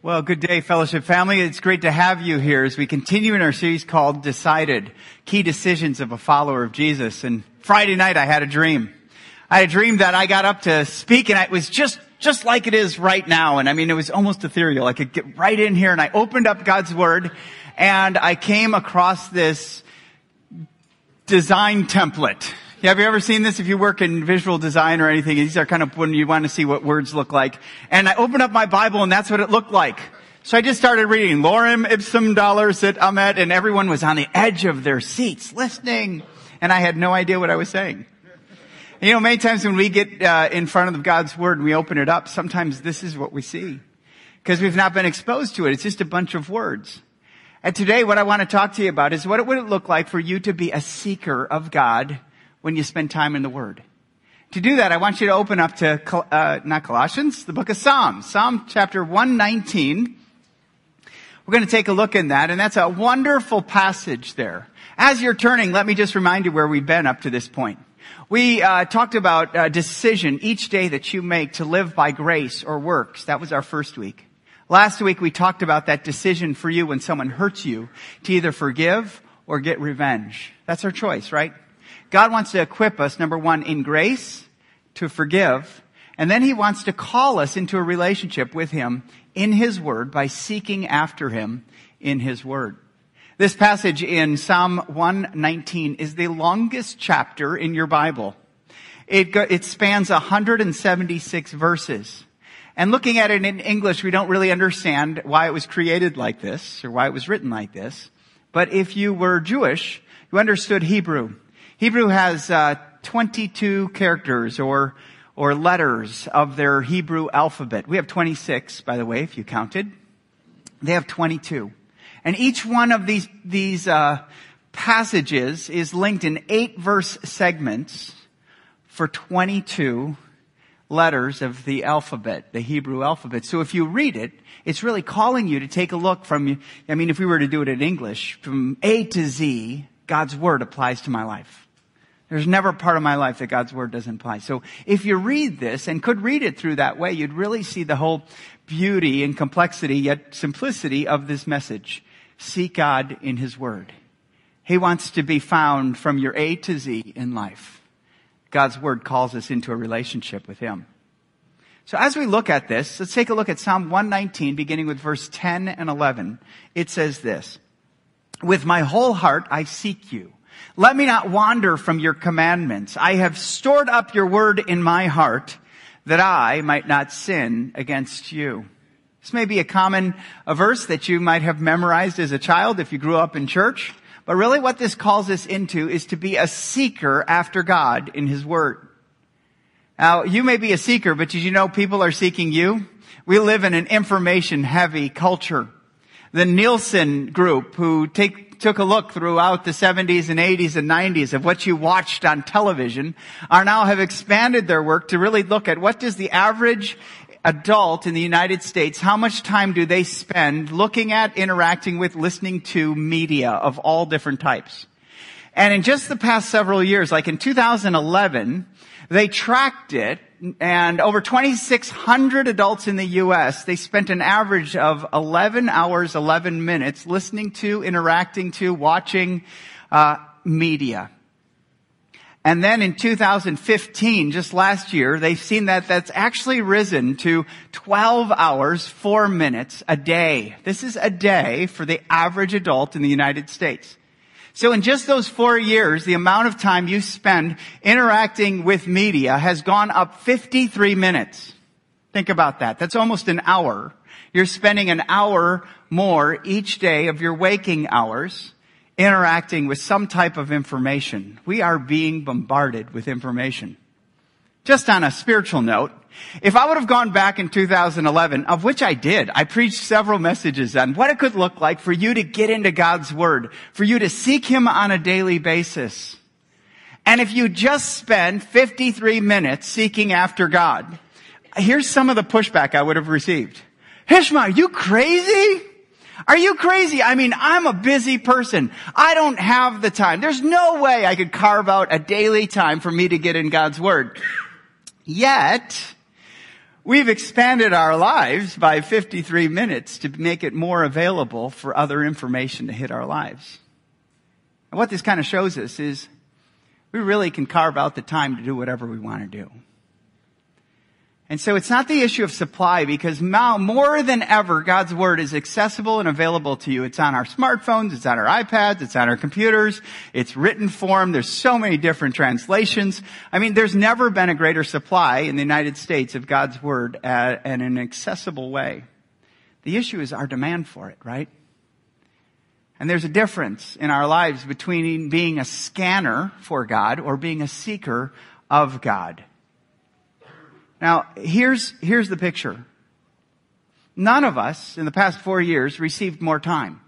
Well, good day, fellowship family. It's great to have you here as we continue in our series called Decided, Key Decisions of a Follower of Jesus. And Friday night, I had a dream. I had a dream that I got up to speak, and it was just like it is right now. And I mean, it was almost ethereal. I could get right in here, and I opened up God's Word, and I came across this design template. Have you ever seen this? If you work in visual design or anything, these are kind of when you want to see what words look like. And I opened up my Bible, and that's what it looked like. So I just started reading, Lorem ipsum dolor sit amet, and everyone was on the edge of their seats listening. And I had no idea what I was saying. And, you know, many times when we get in front of God's Word and we open it up, sometimes this is what we see. Because we've not been exposed to it. It's just a bunch of words. And today what I want to talk to you about is what it would look like for you to be a seeker of God when you spend time in the Word. To do that, I want you to open up to, not Colossians, the book of Psalms. Psalm chapter 119. We're going to take a look in that, and that's a wonderful passage there. As you're turning, let me just remind you where we've been up to this point. We talked about a decision each day that you make to live by grace or works. That was our first week. Last week, we talked about that decision for you when someone hurts you to either forgive or get revenge. That's our choice, right? God wants to equip us, number one, in grace to forgive. And then he wants to call us into a relationship with him in his word by seeking after him in his word. This passage in Psalm 119 is the longest chapter in your Bible. It spans 176 verses. And looking at it in English, we don't really understand why it was created like this or why it was written like this. But if you were Jewish, you understood Hebrew. Hebrew has 22 characters or letters of their Hebrew alphabet. We have 26, by the way, if you counted. They have 22. And each one of these passages is linked in 8-verse segments for 22 letters of the alphabet, the Hebrew alphabet. So if you read it, it's really calling you to take a look from, I mean, if we were to do it in English, from A to Z, God's Word applies to my life. There's never a part of my life that God's Word doesn't apply. So if you read this and could read it through that way, you'd really see the whole beauty and complexity, yet simplicity of this message. Seek God in his Word. He wants to be found from your A to Z in life. God's Word calls us into a relationship with him. So as we look at this, let's take a look at Psalm 119, beginning with verse 10 and 11. It says this, "With my whole heart I seek you. Let me not wander from your commandments. I have stored up your word in my heart that I might not sin against you." This may be a verse that you might have memorized as a child if you grew up in church. But really what this calls us into is to be a seeker after God in his word. Now, you may be a seeker, but did you know people are seeking you? We live in an information-heavy culture. The Nielsen group, who took a look throughout the 70s and 80s and 90s of what you watched on television, are now have expanded their work to really look at what does the average adult in the United States, how much time do they spend looking at, interacting with, listening to media of all different types. And in just the past several years, like in 2011, they tracked it, and over 2,600 adults in the U.S., they spent an average of 11 hours, 11 minutes listening to, interacting to, watching media. And then in 2015, just last year, they've seen that that's actually risen to 12 hours, 4 minutes a day. This is a day for the average adult in the United States. So in just those 4 years, the amount of time you spend interacting with media has gone up 53 minutes. Think about that. That's almost an hour. You're spending an hour more each day of your waking hours interacting with some type of information. We are being bombarded with information. Just on a spiritual note, if I would have gone back in 2011, of which I did, I preached several messages on what it could look like for you to get into God's Word, for you to seek him on a daily basis. And if you just spend 53 minutes seeking after God, here's some of the pushback I would have received. Hishma, are you crazy? Are you crazy? I mean, I'm a busy person. I don't have the time. There's no way I could carve out a daily time for me to get in God's Word. Yet, We've expanded our lives by 53 minutes to make it more available for other information to hit our lives. And what this kind of shows us is we really can carve out the time to do whatever we want to do. And so it's not the issue of supply, because now more than ever, God's Word is accessible and available to you. It's on our smartphones, it's on our iPads, it's on our computers, it's written form. There's so many different translations. I mean, there's never been a greater supply in the United States of God's Word in an accessible way. The issue is our demand for it, right? And there's a difference in our lives between being a scanner for God or being a seeker of God. Now, here's the picture. None of us in the past 4 years received more time.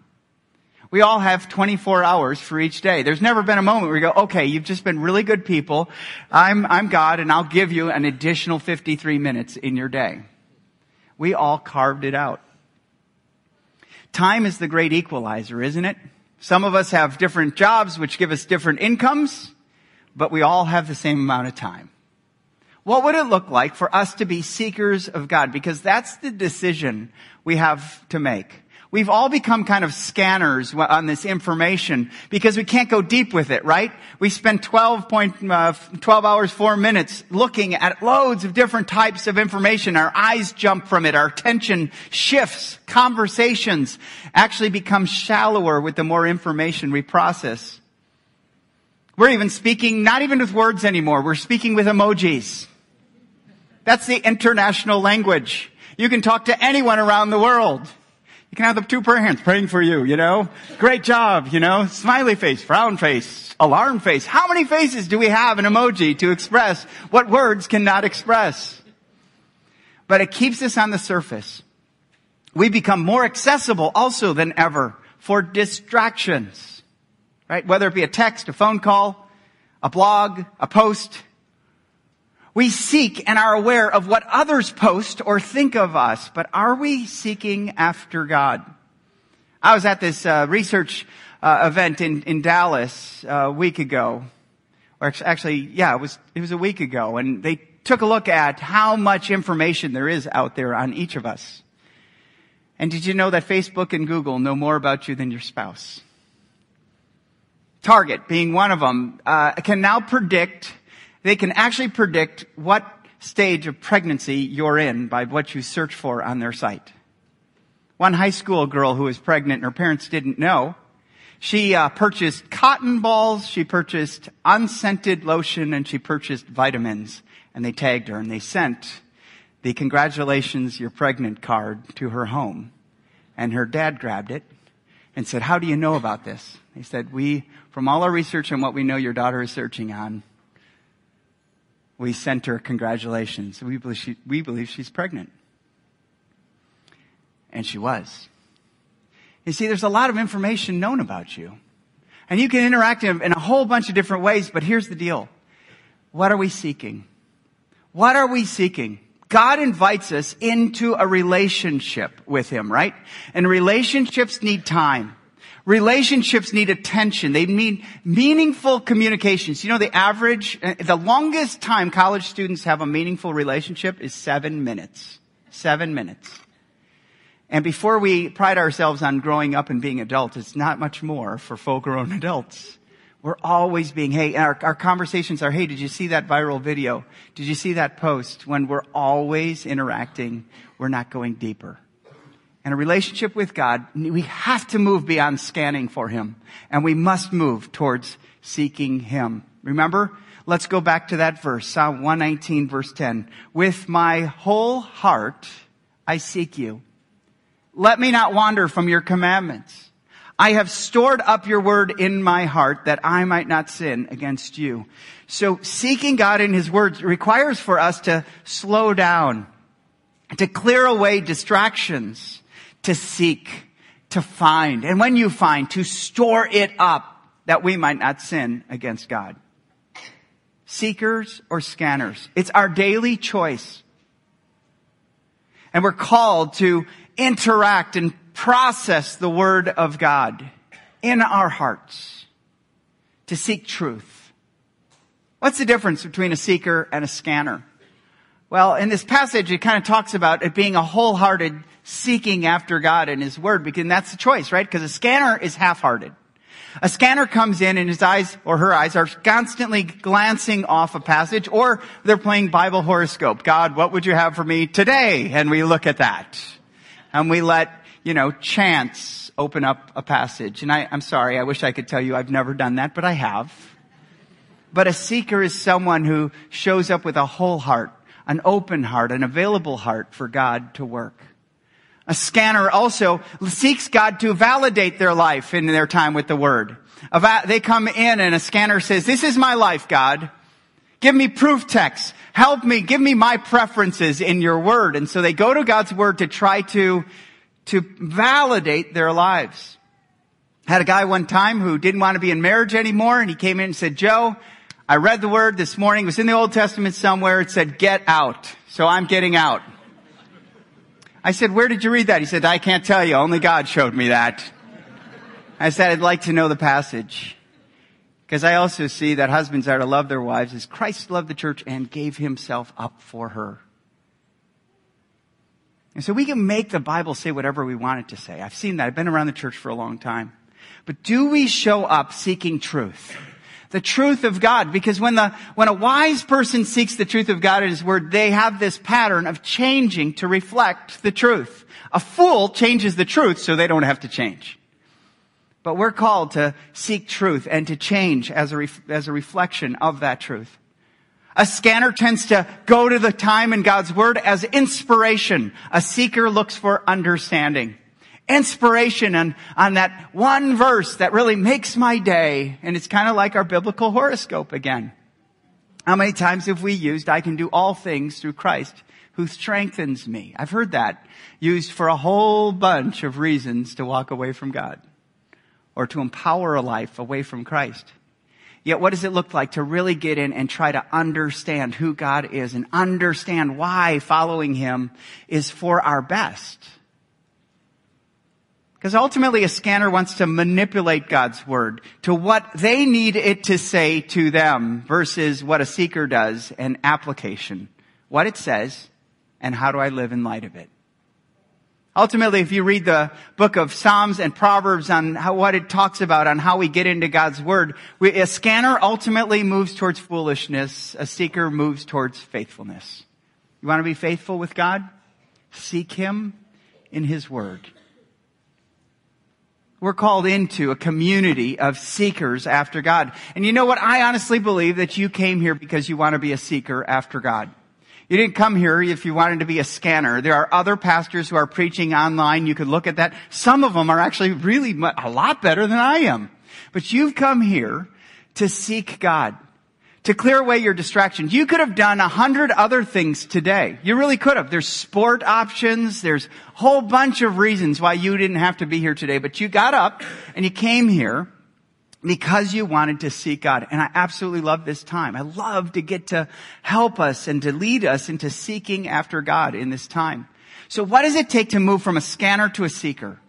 We all have 24 hours for each day. There's never been a moment where you go, okay, you've just been really good people. I'm God, and I'll give you an additional 53 minutes in your day. We all carved it out. Time is the great equalizer, isn't it? Some of us have different jobs which give us different incomes, but we all have the same amount of time. What would it look like for us to be seekers of God? Because that's the decision we have to make. We've all become kind of scanners on this information because we can't go deep with it, right? We spend 12 hours, 4 minutes looking at loads of different types of information. Our eyes jump from it. Our attention shifts. Conversations actually become shallower with the more information we process. We're even speaking, not even with words anymore. We're speaking with emojis. That's the international language. You can talk to anyone around the world. You can have the two parents praying for you, you know. Great job, you know. Smiley face, frown face, alarm face. How many faces do we have an emoji to express what words cannot express? But it keeps us on the surface. We become more accessible also than ever for distractions, right? Whether it be a text, a phone call, a blog, a post. We seek and are aware of what others post or think of us, but are we seeking after God? I was at this research event in Dallas a week ago, or actually, yeah, it was a week ago, and they took a look at how much information there is out there on each of us. And did you know that Facebook and Google know more about you than your spouse? Target, being one of them, can now predict. They can actually predict what stage of pregnancy you're in by what you search for on their site. One high school girl who was pregnant and her parents didn't know, she purchased cotton balls, she purchased unscented lotion, and she purchased vitamins. And they tagged her and they sent the congratulations you're pregnant card to her home. And her dad grabbed it and said, how do you know about this? They said, from all our research and what we know your daughter is searching on, we sent her congratulations. We believe she's pregnant. And she was. You see, there's a lot of information known about you. And you can interact in a whole bunch of different ways, but here's the deal. What are we seeking? What are we seeking? God invites us into a relationship with Him, right? And relationships need time. Relationships need attention. They need meaningful communications. You know, the longest time college students have a meaningful relationship is 7 minutes. 7 minutes. And before we pride ourselves on growing up and being adults, it's not much more for full-grown adults. We're always being, hey, our conversations are, hey, did you see that viral video? Did you see that post? When we're always interacting, we're not going deeper. And a relationship with God, we have to move beyond scanning for Him. And we must move towards seeking Him. Remember? Let's go back to that verse, Psalm 119, verse 10. With my whole heart, I seek you. Let me not wander from your commandments. I have stored up your word in my heart that I might not sin against you. So seeking God in His words requires for us to slow down, to clear away distractions, to seek, to find, and when you find, to store it up that we might not sin against God. Seekers or scanners, it's our daily choice. And we're called to interact and process the Word of God in our hearts, to seek truth. What's the difference between a seeker and a scanner? Well, in this passage, it kind of talks about it being a wholehearted seeking after God and His Word, because that's the choice, right? Because a scanner is half-hearted. A scanner comes in and his eyes or her eyes are constantly glancing off a passage, or they're playing Bible horoscope. God, what would you have for me today? And we look at that. And we let, chance open up a passage. And I'm sorry, I wish I could tell you I've never done that, but I have. But a seeker is someone who shows up with a whole heart, an open heart, an available heart for God to work. A scanner also seeks God to validate their life in their time with the Word. They come in and a scanner says, this is my life, God. Give me proof texts. Help me. Give me my preferences in your Word. And so they go to God's Word to try to validate their lives. I had a guy one time who didn't want to be in marriage anymore, and he came in and said, Joe, I read the Word this morning. It was in the Old Testament somewhere. It said, get out. So I'm getting out. I said, where did you read that? He said, I can't tell you. Only God showed me that. I said, I'd like to know the passage. Because I also see that husbands are to love their wives as Christ loved the church and gave himself up for her. And so we can make the Bible say whatever we want it to say. I've seen that. I've been around the church for a long time. But do we show up seeking truth? The truth of God. Because when a wise person seeks the truth of God in His Word, they have this pattern of changing to reflect the truth. A fool changes the truth so they don't have to change. But we're called to seek truth and to change as a reflection of that truth. A scanner tends to go to the time in God's Word as inspiration. A seeker looks for understanding. Inspiration on that one verse that really makes my day. And it's kind of like our biblical horoscope again. How many times have we used, I can do all things through Christ who strengthens me? I've heard that used for a whole bunch of reasons to walk away from God or to empower a life away from Christ. Yet what does it look like to really get in and try to understand who God is and understand why following Him is for our best? Because ultimately a scanner wants to manipulate God's Word to what they need it to say to them versus what a seeker does, an application. What it says and how do I live in light of it? Ultimately, if you read the book of Psalms and Proverbs on what it talks about on how we get into God's Word, a scanner ultimately moves towards foolishness. A seeker moves towards faithfulness. You want to be faithful with God? Seek Him in His Word. We're called into a community of seekers after God. And you know what? I honestly believe that you came here because you want to be a seeker after God. You didn't come here if you wanted to be a scanner. There are other pastors who are preaching online. You could look at that. Some of them are actually really a lot better than I am. But you've come here to seek God, to clear away your distractions. You could have done 100 other things today. You really could have. There's sport options. There's a whole bunch of reasons why you didn't have to be here today. But you got up and you came here because you wanted to seek God. And I absolutely love this time. I love to get to help us and to lead us into seeking after God in this time. So what does it take to move from a scanner to a seeker?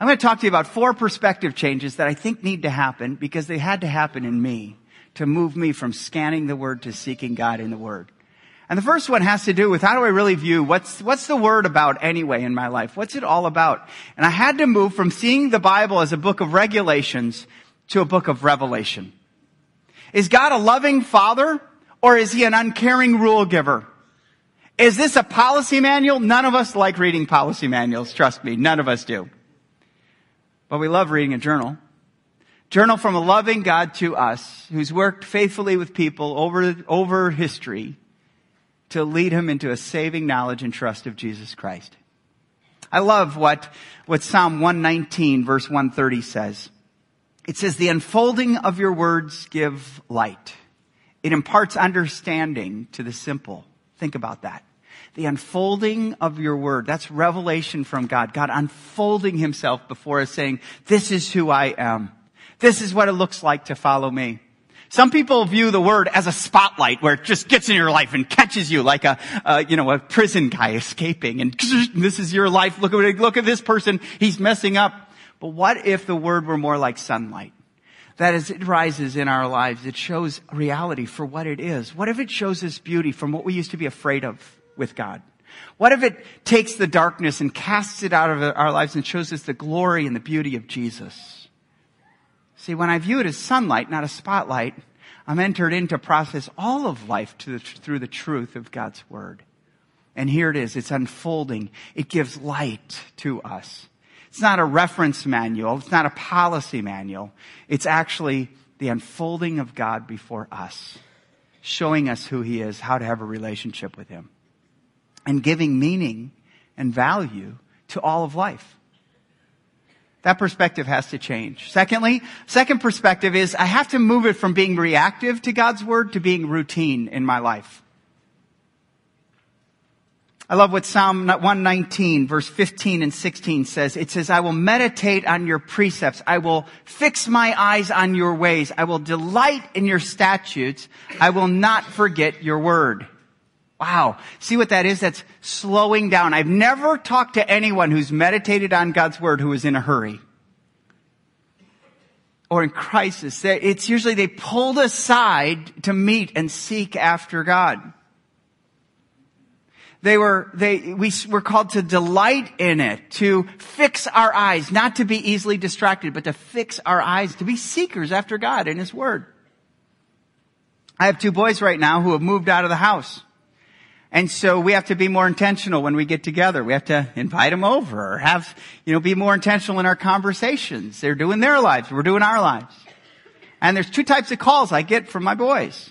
I'm going to talk to you about 4 perspective changes that I think need to happen because they had to happen in me to move me from scanning the Word to seeking God in the Word. And the first one has to do with how do I really view what's the Word about anyway in my life? What's it all about? And I had to move from seeing the Bible as a book of regulations to a book of revelation. Is God a loving Father or is He an uncaring rule giver? Is this a policy manual? None of us like reading policy manuals, trust me. None of us do. But we love reading a journal. Journal from a loving God to us who's worked faithfully with people over history to lead him into a saving knowledge and trust of Jesus Christ. I love what Psalm 119 verse 130 says. It says, the unfolding of your words give light. It imparts understanding to the simple. Think about that. The unfolding of your word. That's revelation from God. God unfolding himself before us saying, this is who I am. This is what it looks like to follow me. Some people view the word as a spotlight where it just gets in your life and catches you like a prison guy escaping. And this is your life. Look at this person. He's messing up. But what if the word were more like sunlight? That as it rises in our lives, it shows reality for what it is. What if it shows us beauty from what we used to be afraid of? with God? What if it takes the darkness and casts it out of our lives and shows us the glory and the beauty of Jesus? See, when I view it as sunlight, not a spotlight, I'm entered in to process all of life through the truth of God's word. And here it is. It's unfolding. It gives light to us. It's not a reference manual. It's not a policy manual. It's actually the unfolding of God before us, showing us who he is, how to have a relationship with him, and giving meaning and value to all of life. That perspective has to change. Secondly, second perspective is I have to move it from being reactive to God's word to being routine in my life. I love what Psalm 119, verse 15 and 16 says. It says, I will meditate on your precepts. I will fix my eyes on your ways. I will delight in your statutes. I will not forget your word. Wow. See what that is? That's slowing down. I've never talked to anyone who's meditated on God's word who is in a hurry or in crisis. It's usually they pulled aside to meet and seek after God. We were called to delight in it, to fix our eyes, not to be easily distracted, but to fix our eyes, to be seekers after God and his word. I have two boys right now who have moved out of the house. And so we have to be more intentional when we get together. We have to invite them over or be more intentional in our conversations. They're doing their lives. We're doing our lives. And there's two types of calls I get from my boys.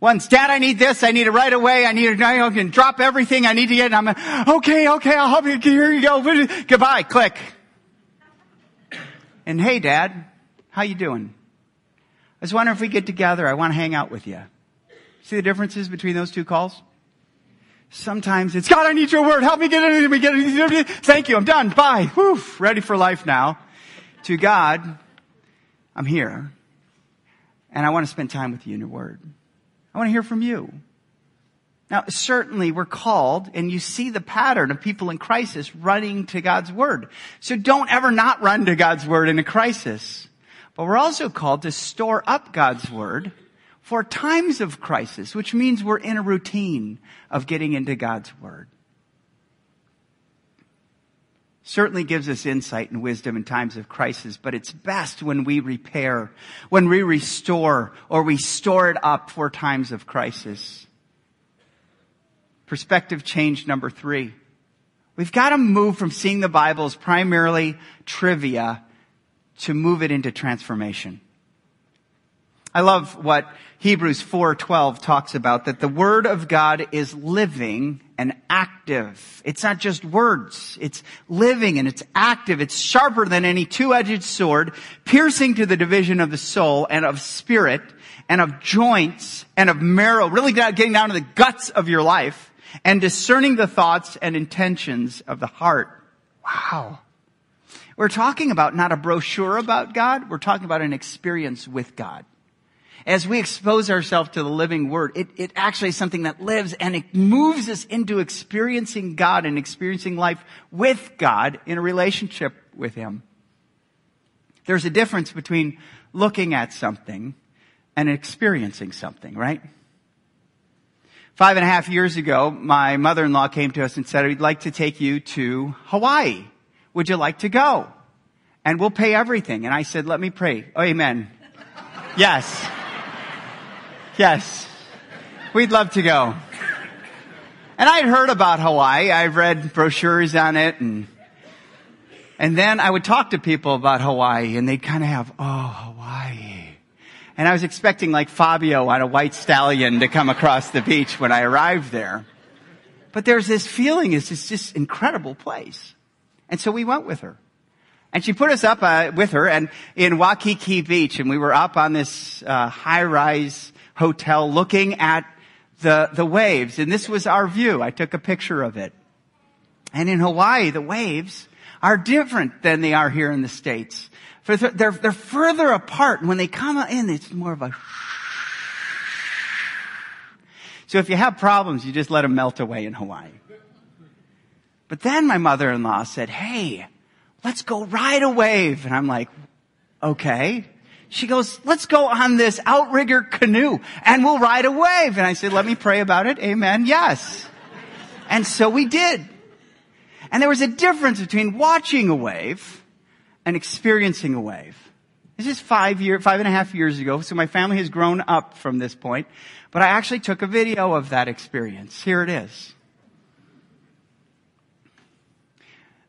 One's, Dad, I need this. I need it right away. I can drop everything. I need to get it. Okay, I'll help you. Here you go. Goodbye. Click. And hey, Dad, how you doing? I was wondering if we get together. I want to hang out with you. See the differences between those two calls? Sometimes it's, God, I need your word. Help me get it. Thank you. I'm done. Bye. Whew. Ready for life now. To God, I'm here. And I want to spend time with you in your word. I want to hear from you. Now, certainly we're called, and you see the pattern of people in crisis running to God's word. So don't ever not run to God's word in a crisis. But we're also called to store up God's word for times of crisis, which means we're in a routine of getting into God's word. Certainly gives us insight and wisdom in times of crisis, but it's best when we repair, when we restore, or we store it up for times of crisis. Perspective change number 3. We've got to move from seeing the Bible as primarily trivia to move it into transformation. I love what Hebrews 4:12 talks about, that the word of God is living and active. It's not just words. It's living and it's active. It's sharper than any two-edged sword, piercing to the division of the soul and of spirit and of joints and of marrow, really getting down to the guts of your life and discerning the thoughts and intentions of the heart. Wow. We're talking about not a brochure about God. We're talking about an experience with God. As we expose ourselves to the living word, it actually is something that lives and it moves us into experiencing God and experiencing life with God in a relationship with him. There's a difference between looking at something and experiencing something, right? 5.5 years ago, my mother-in-law came to us and said, we'd like to take you to Hawaii. Would you like to go? And we'll pay everything. And I said, let me pray. Oh, amen. Yes. Yes, we'd love to go. And I'd heard about Hawaii. I've read brochures on it. And then I would talk to people about Hawaii and they'd kind of have, Hawaii. And I was expecting like Fabio on a white stallion to come across the beach when I arrived there. But there's this feeling, it's just incredible place. And so we went with her. And she put us up with her and in Waikiki Beach, and we were up on this high-rise hotel looking at the waves. And this was our view. I took a picture of it. And in Hawaii, the waves are different than they are here in the States. They're further apart, and when they come in, it's more of a... So if you have problems, you just let them melt away in Hawaii. But then my mother-in-law said, hey... Let's go ride a wave. And I'm like, okay. She goes, let's go on this outrigger canoe and we'll ride a wave. And I said, let me pray about it. Amen. Yes. And so we did. And there was a difference between watching a wave and experiencing a wave. This is 5.5 years ago, so my family has grown up from this point. But I actually took a video of that experience. Here it is.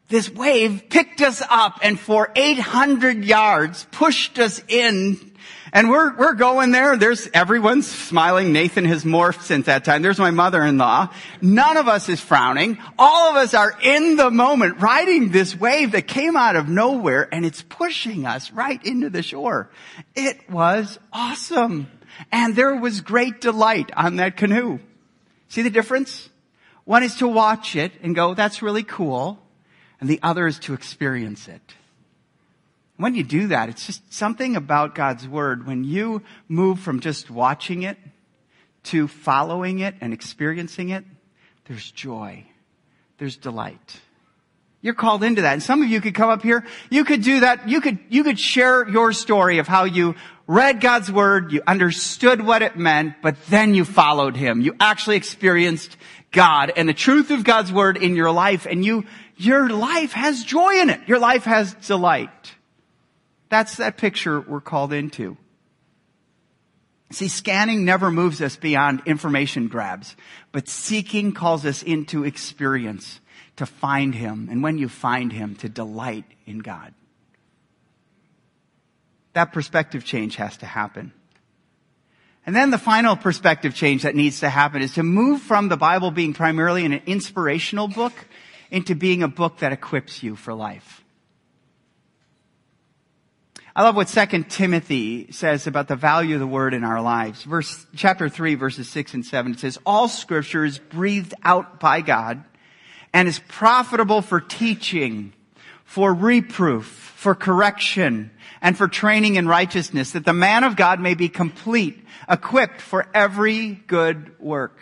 This wave picked us up and for 800 yards pushed us in. And we're going there. There's everyone's smiling. Nathan has morphed since that time. There's my mother-in-law. None of us is frowning. All of us are in the moment riding this wave that came out of nowhere and it's pushing us right into the shore. It was awesome. And there was great delight on that canoe. See the difference? One is to watch it and go, that's really cool. And the other is to experience it. When you do that, it's just something about God's word. When you move from just watching it to following it and experiencing it, there's joy. There's delight. You're called into that. And some of you could come up here. You could do that. You could share your story of how you read God's word. You understood what it meant, but then you followed him. You actually experienced God and the truth of God's word in your life. And your life has joy in it. Your life has delight. That's that picture we're called into. See, scanning never moves us beyond information grabs, but seeking calls us into experience, to find him. And when you find him, to delight in God. That perspective change has to happen. And then the final perspective change that needs to happen is to move from the Bible being primarily an inspirational book into being a book that equips you for life. I love what 2 Timothy says about the value of the word in our lives. Chapter 3, verses 6 and 7, it says, all scripture is breathed out by God and is profitable for teaching, for reproof, for correction, and for training in righteousness, that the man of God may be complete, equipped for every good work.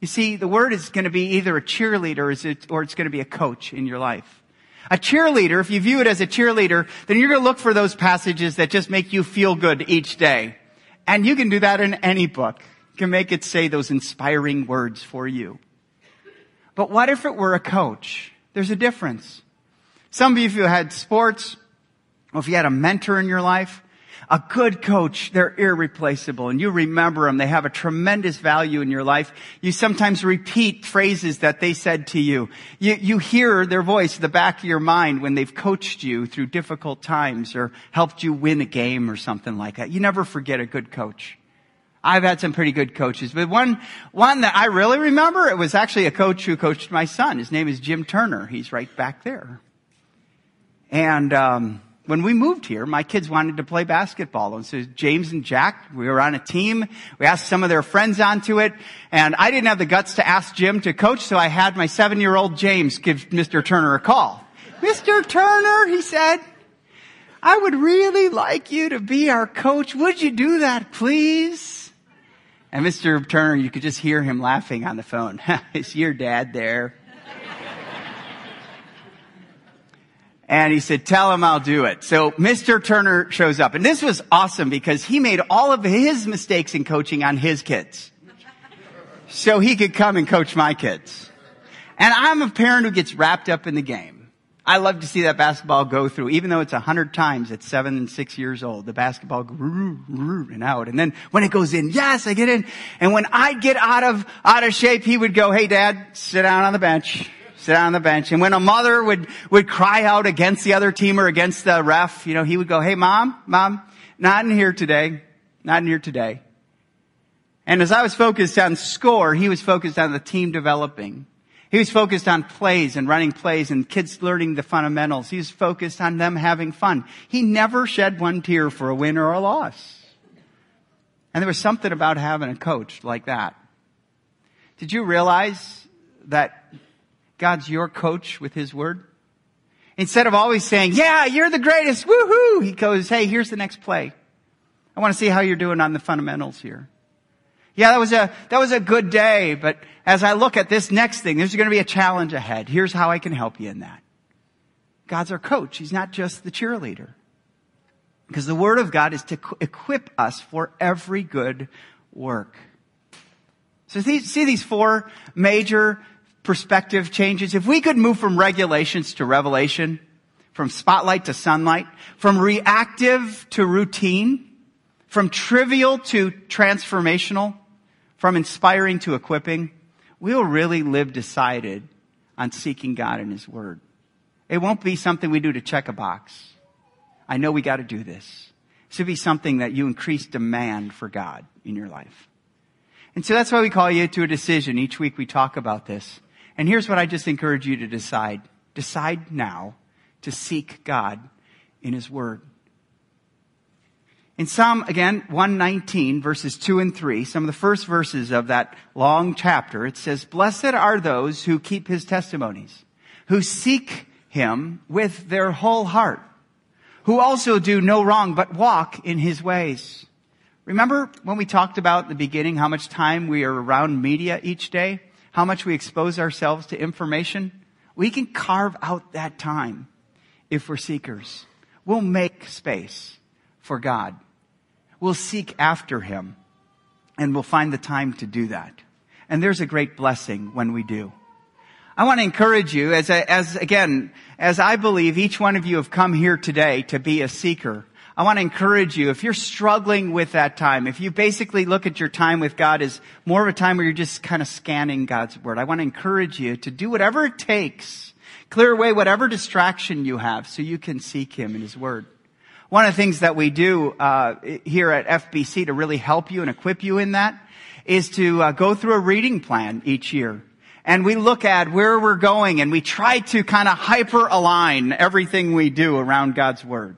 You see, the word is going to be either a cheerleader or it's going to be a coach in your life. A cheerleader, if you view it as a cheerleader, then you're going to look for those passages that just make you feel good each day. And you can do that in any book. You can make it say those inspiring words for you. But what if it were a coach? There's a difference. Some of you, if you had sports, or if you had a mentor in your life, a good coach, they're irreplaceable, and you remember them. They have a tremendous value in your life. You sometimes repeat phrases that they said to you. You hear their voice in the back of your mind when they've coached you through difficult times or helped you win a game or something like that. You never forget a good coach. I've had some pretty good coaches, but one that I really remember, it was actually a coach who coached my son. His name is Jim Turner. He's right back there. And when we moved here, my kids wanted to play basketball. And so James and Jack, we were on a team. We asked some of their friends onto it. And I didn't have the guts to ask Jim to coach, so I had my 7-year-old James give Mr. Turner a call. Mr. Turner, he said, I would really like you to be our coach. Would you do that, please? And Mr. Turner, you could just hear him laughing on the phone. It's your dad there. And he said, tell him I'll do it. So Mr. Turner shows up. And this was awesome because he made all of his mistakes in coaching on his kids. So he could come and coach my kids. And I'm a parent who gets wrapped up in the game. I love to see that basketball go through, even though it's 100 times at 7 and 6 years old. The basketball goes and out. And then when it goes in, yes, I get in. And when I'd get out of shape, he would go, hey, Dad, sit down on the bench. Sit down on the bench. And when a mother would cry out against the other team or against the ref, you know, he would go, hey, Mom, not in here today. Not in here today. And as I was focused on score, he was focused on the team developing. He was focused on plays and running plays and kids learning the fundamentals. He was focused on them having fun. He never shed one tear for a win or a loss. And there was something about having a coach like that. Did you realize that God's your coach with his word? Instead of always saying, yeah, you're the greatest, woohoo, he goes, hey, here's the next play. I want to see how you're doing on the fundamentals here. Yeah, that was a good day, but as I look at this next thing, there's going to be a challenge ahead. Here's how I can help you in that. God's our coach. He's not just the cheerleader. Because the word of God is to equip us for every good work. So see these four major perspective changes, if we could move from regulations to revelation, from spotlight to sunlight, from reactive to routine, from trivial to transformational, from inspiring to equipping, we'll really live decided on seeking God and His Word. It won't be something we do to check a box. I know we got to do this. This should be something that you increase demand for God in your life. And so that's why we call you to a decision. Each week we talk about this. And here's what I just encourage you to decide. Decide now to seek God in His Word. In Psalm, again, 119, verses 2 and 3, some of the first verses of that long chapter, it says, "Blessed are those who keep His testimonies, who seek Him with their whole heart, who also do no wrong but walk in His ways." Remember when we talked about in the beginning how much time we are around media each day? How much we expose ourselves to information? We can carve out that time if we're seekers. We'll make space for God. We'll seek after Him, and we'll find the time to do that. And there's a great blessing when we do. I want to encourage you, as I believe each one of you have come here today to be a seeker, I want to encourage you, if you're struggling with that time, if you basically look at your time with God as more of a time where you're just kind of scanning God's Word, I want to encourage you to do whatever it takes, clear away whatever distraction you have so you can seek Him in His Word. One of the things that we do here at FBC to really help you and equip you in that is to go through a reading plan each year. And we look at where we're going, and we try to kind of hyper-align everything we do around God's Word.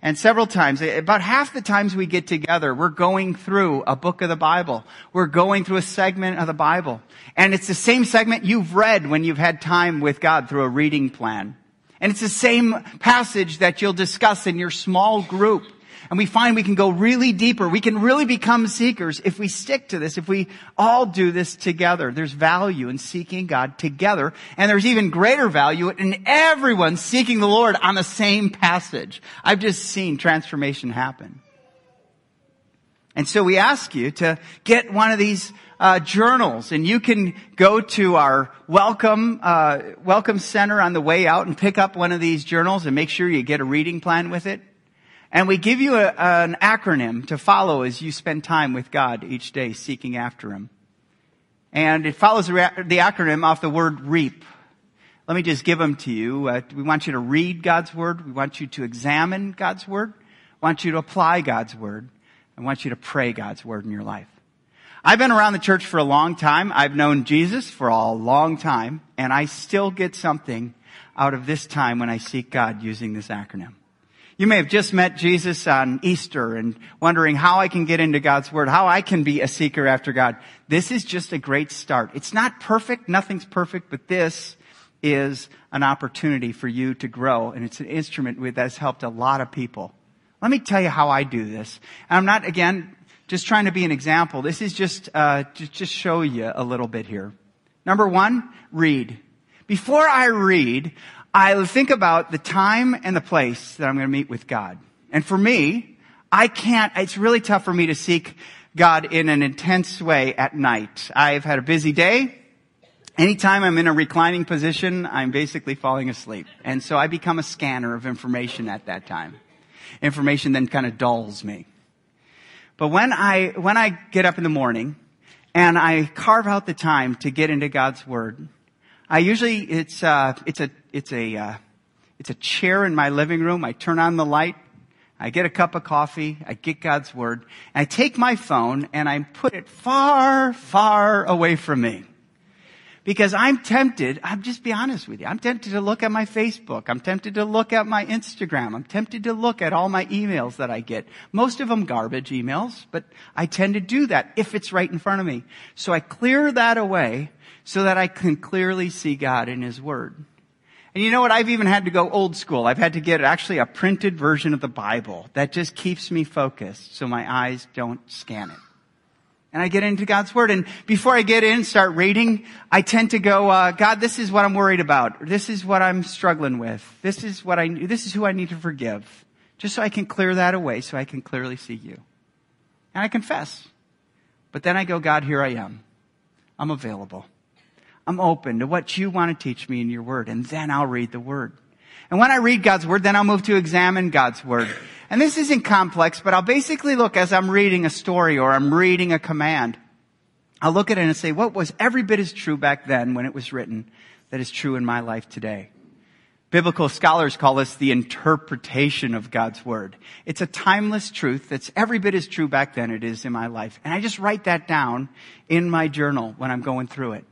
And several times, about half the times we get together, we're going through a book of the Bible. We're going through a segment of the Bible. And it's the same segment you've read when you've had time with God through a reading plan. And it's the same passage that you'll discuss in your small group. And we find we can go really deeper. We can really become seekers if we stick to this, if we all do this together. There's value in seeking God together. And there's even greater value in everyone seeking the Lord on the same passage. I've just seen transformation happen. And so we ask you to get one of these journals, and you can go to our welcome center on the way out and pick up one of these journals and make sure you get a reading plan with it. And we give you an acronym to follow as you spend time with God each day seeking after Him. And it follows the acronym off the word REAP. Let me just give them to you. We want you to read God's Word. We want you to examine God's Word. We want you to apply God's Word. I want you to pray God's Word in your life. I've been around the church for a long time. I've known Jesus for a long time. And I still get something out of this time when I seek God using this acronym. You may have just met Jesus on Easter and wondering how I can get into God's Word, how I can be a seeker after God. This is just a great start. It's not perfect. Nothing's perfect. But this is an opportunity for you to grow. And it's an instrument that's helped a lot of people. Let me tell you how I do this. And I'm not, again, just trying to be an example. This is just to show you a little bit here. Number one, read. Before I read, I think about the time and the place that I'm going to meet with God. And for me, it's really tough for me to seek God in an intense way at night. I've had a busy day. Anytime I'm in a reclining position, I'm basically falling asleep. And so I become a scanner of information at that time. Information then kind of dulls me. But when I get up in the morning and I carve out the time to get into God's Word, I usually, it's a chair in my living room. I turn on the light. I get a cup of coffee. I get God's Word. And I take my phone and I put it far, far away from me. Because I'll just be honest with you. I'm tempted to look at my Facebook. I'm tempted to look at my Instagram. I'm tempted to look at all my emails that I get. Most of them garbage emails, but I tend to do that if it's right in front of me. So I clear that away so that I can clearly see God in His Word. And you know what? I've even had to go old school. I've had to get actually a printed version of the Bible that just keeps me focused so my eyes don't scan it. And I get into God's Word. And before I get in and start reading, I tend to go, God, this is what I'm worried about. Or this is what I'm struggling with. This is who I need to forgive. Just so I can clear that away so I can clearly see you. And I confess. But then I go, God, here I am. I'm available. I'm open to what you want to teach me in your word, and then I'll read the word. And when I read God's word, then I'll move to examine God's word. And this isn't complex, but I'll basically look as I'm reading a story or I'm reading a command. I'll look at it and say, what was every bit as true back then when it was written that is true in my life today? Biblical scholars call this the interpretation of God's word. It's a timeless truth that's every bit as true back then it is in my life. And I just write that down in my journal when I'm going through it.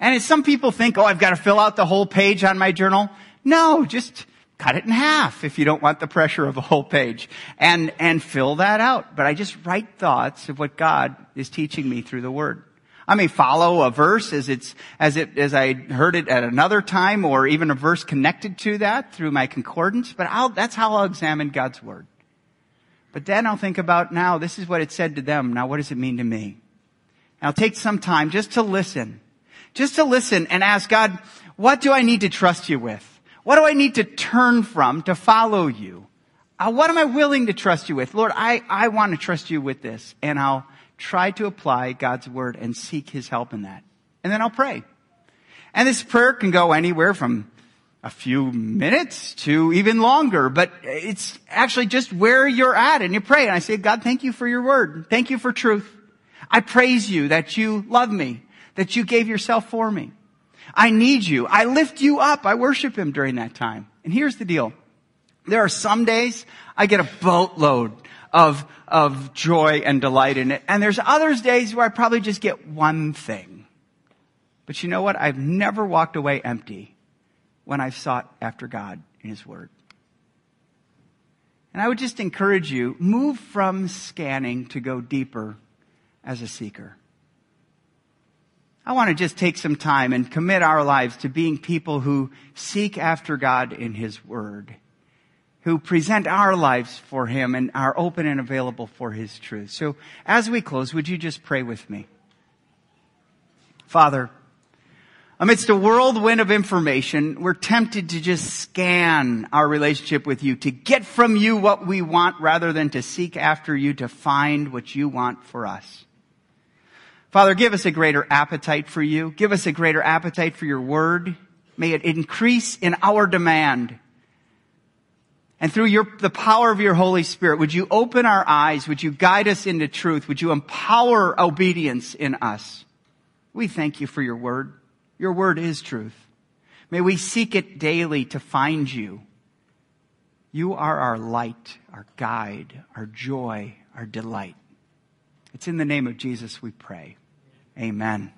And as some people think, oh, I've got to fill out the whole page on my journal. No, just cut it in half if you don't want the pressure of a whole page and fill that out. But I just write thoughts of what God is teaching me through the word. I may follow a verse as I heard it at another time, or even a verse connected to that through my concordance, but that's how I'll examine God's word. But then I'll think about, now this is what it said to them. Now what does it mean to me? And I'll take some time just to listen and ask God, what do I need to trust you with? What do I need to turn from to follow you? What am I willing to trust you with? Lord, I want to trust you with this. And I'll try to apply God's word and seek his help in that. And then I'll pray. And this prayer can go anywhere from a few minutes to even longer. But it's actually just where you're at. And you pray. And I say, God, thank you for your word. Thank you for truth. I praise you that you love me, that you gave yourself for me. I need you. I lift you up. I worship him during that time. And here's the deal. There are some days I get a boatload of joy and delight in it. And there's other days where I probably just get one thing. But you know what? I've never walked away empty when I've sought after God in his word. And I would just encourage you, move from scanning to go deeper as a seeker. I want to just take some time and commit our lives to being people who seek after God in his word, who present our lives for him and are open and available for his truth. So as we close, would you just pray with me? Father, amidst a whirlwind of information, we're tempted to just scan our relationship with you, to get from you what we want rather than to seek after you to find what you want for us. Father, give us a greater appetite for you. Give us a greater appetite for your word. May it increase in our demand. And through the power of your Holy Spirit, would you open our eyes? Would you guide us into truth? Would you empower obedience in us? We thank you for your word. Your word is truth. May we seek it daily to find you. You are our light, our guide, our joy, our delight. It's in the name of Jesus we pray. Amen.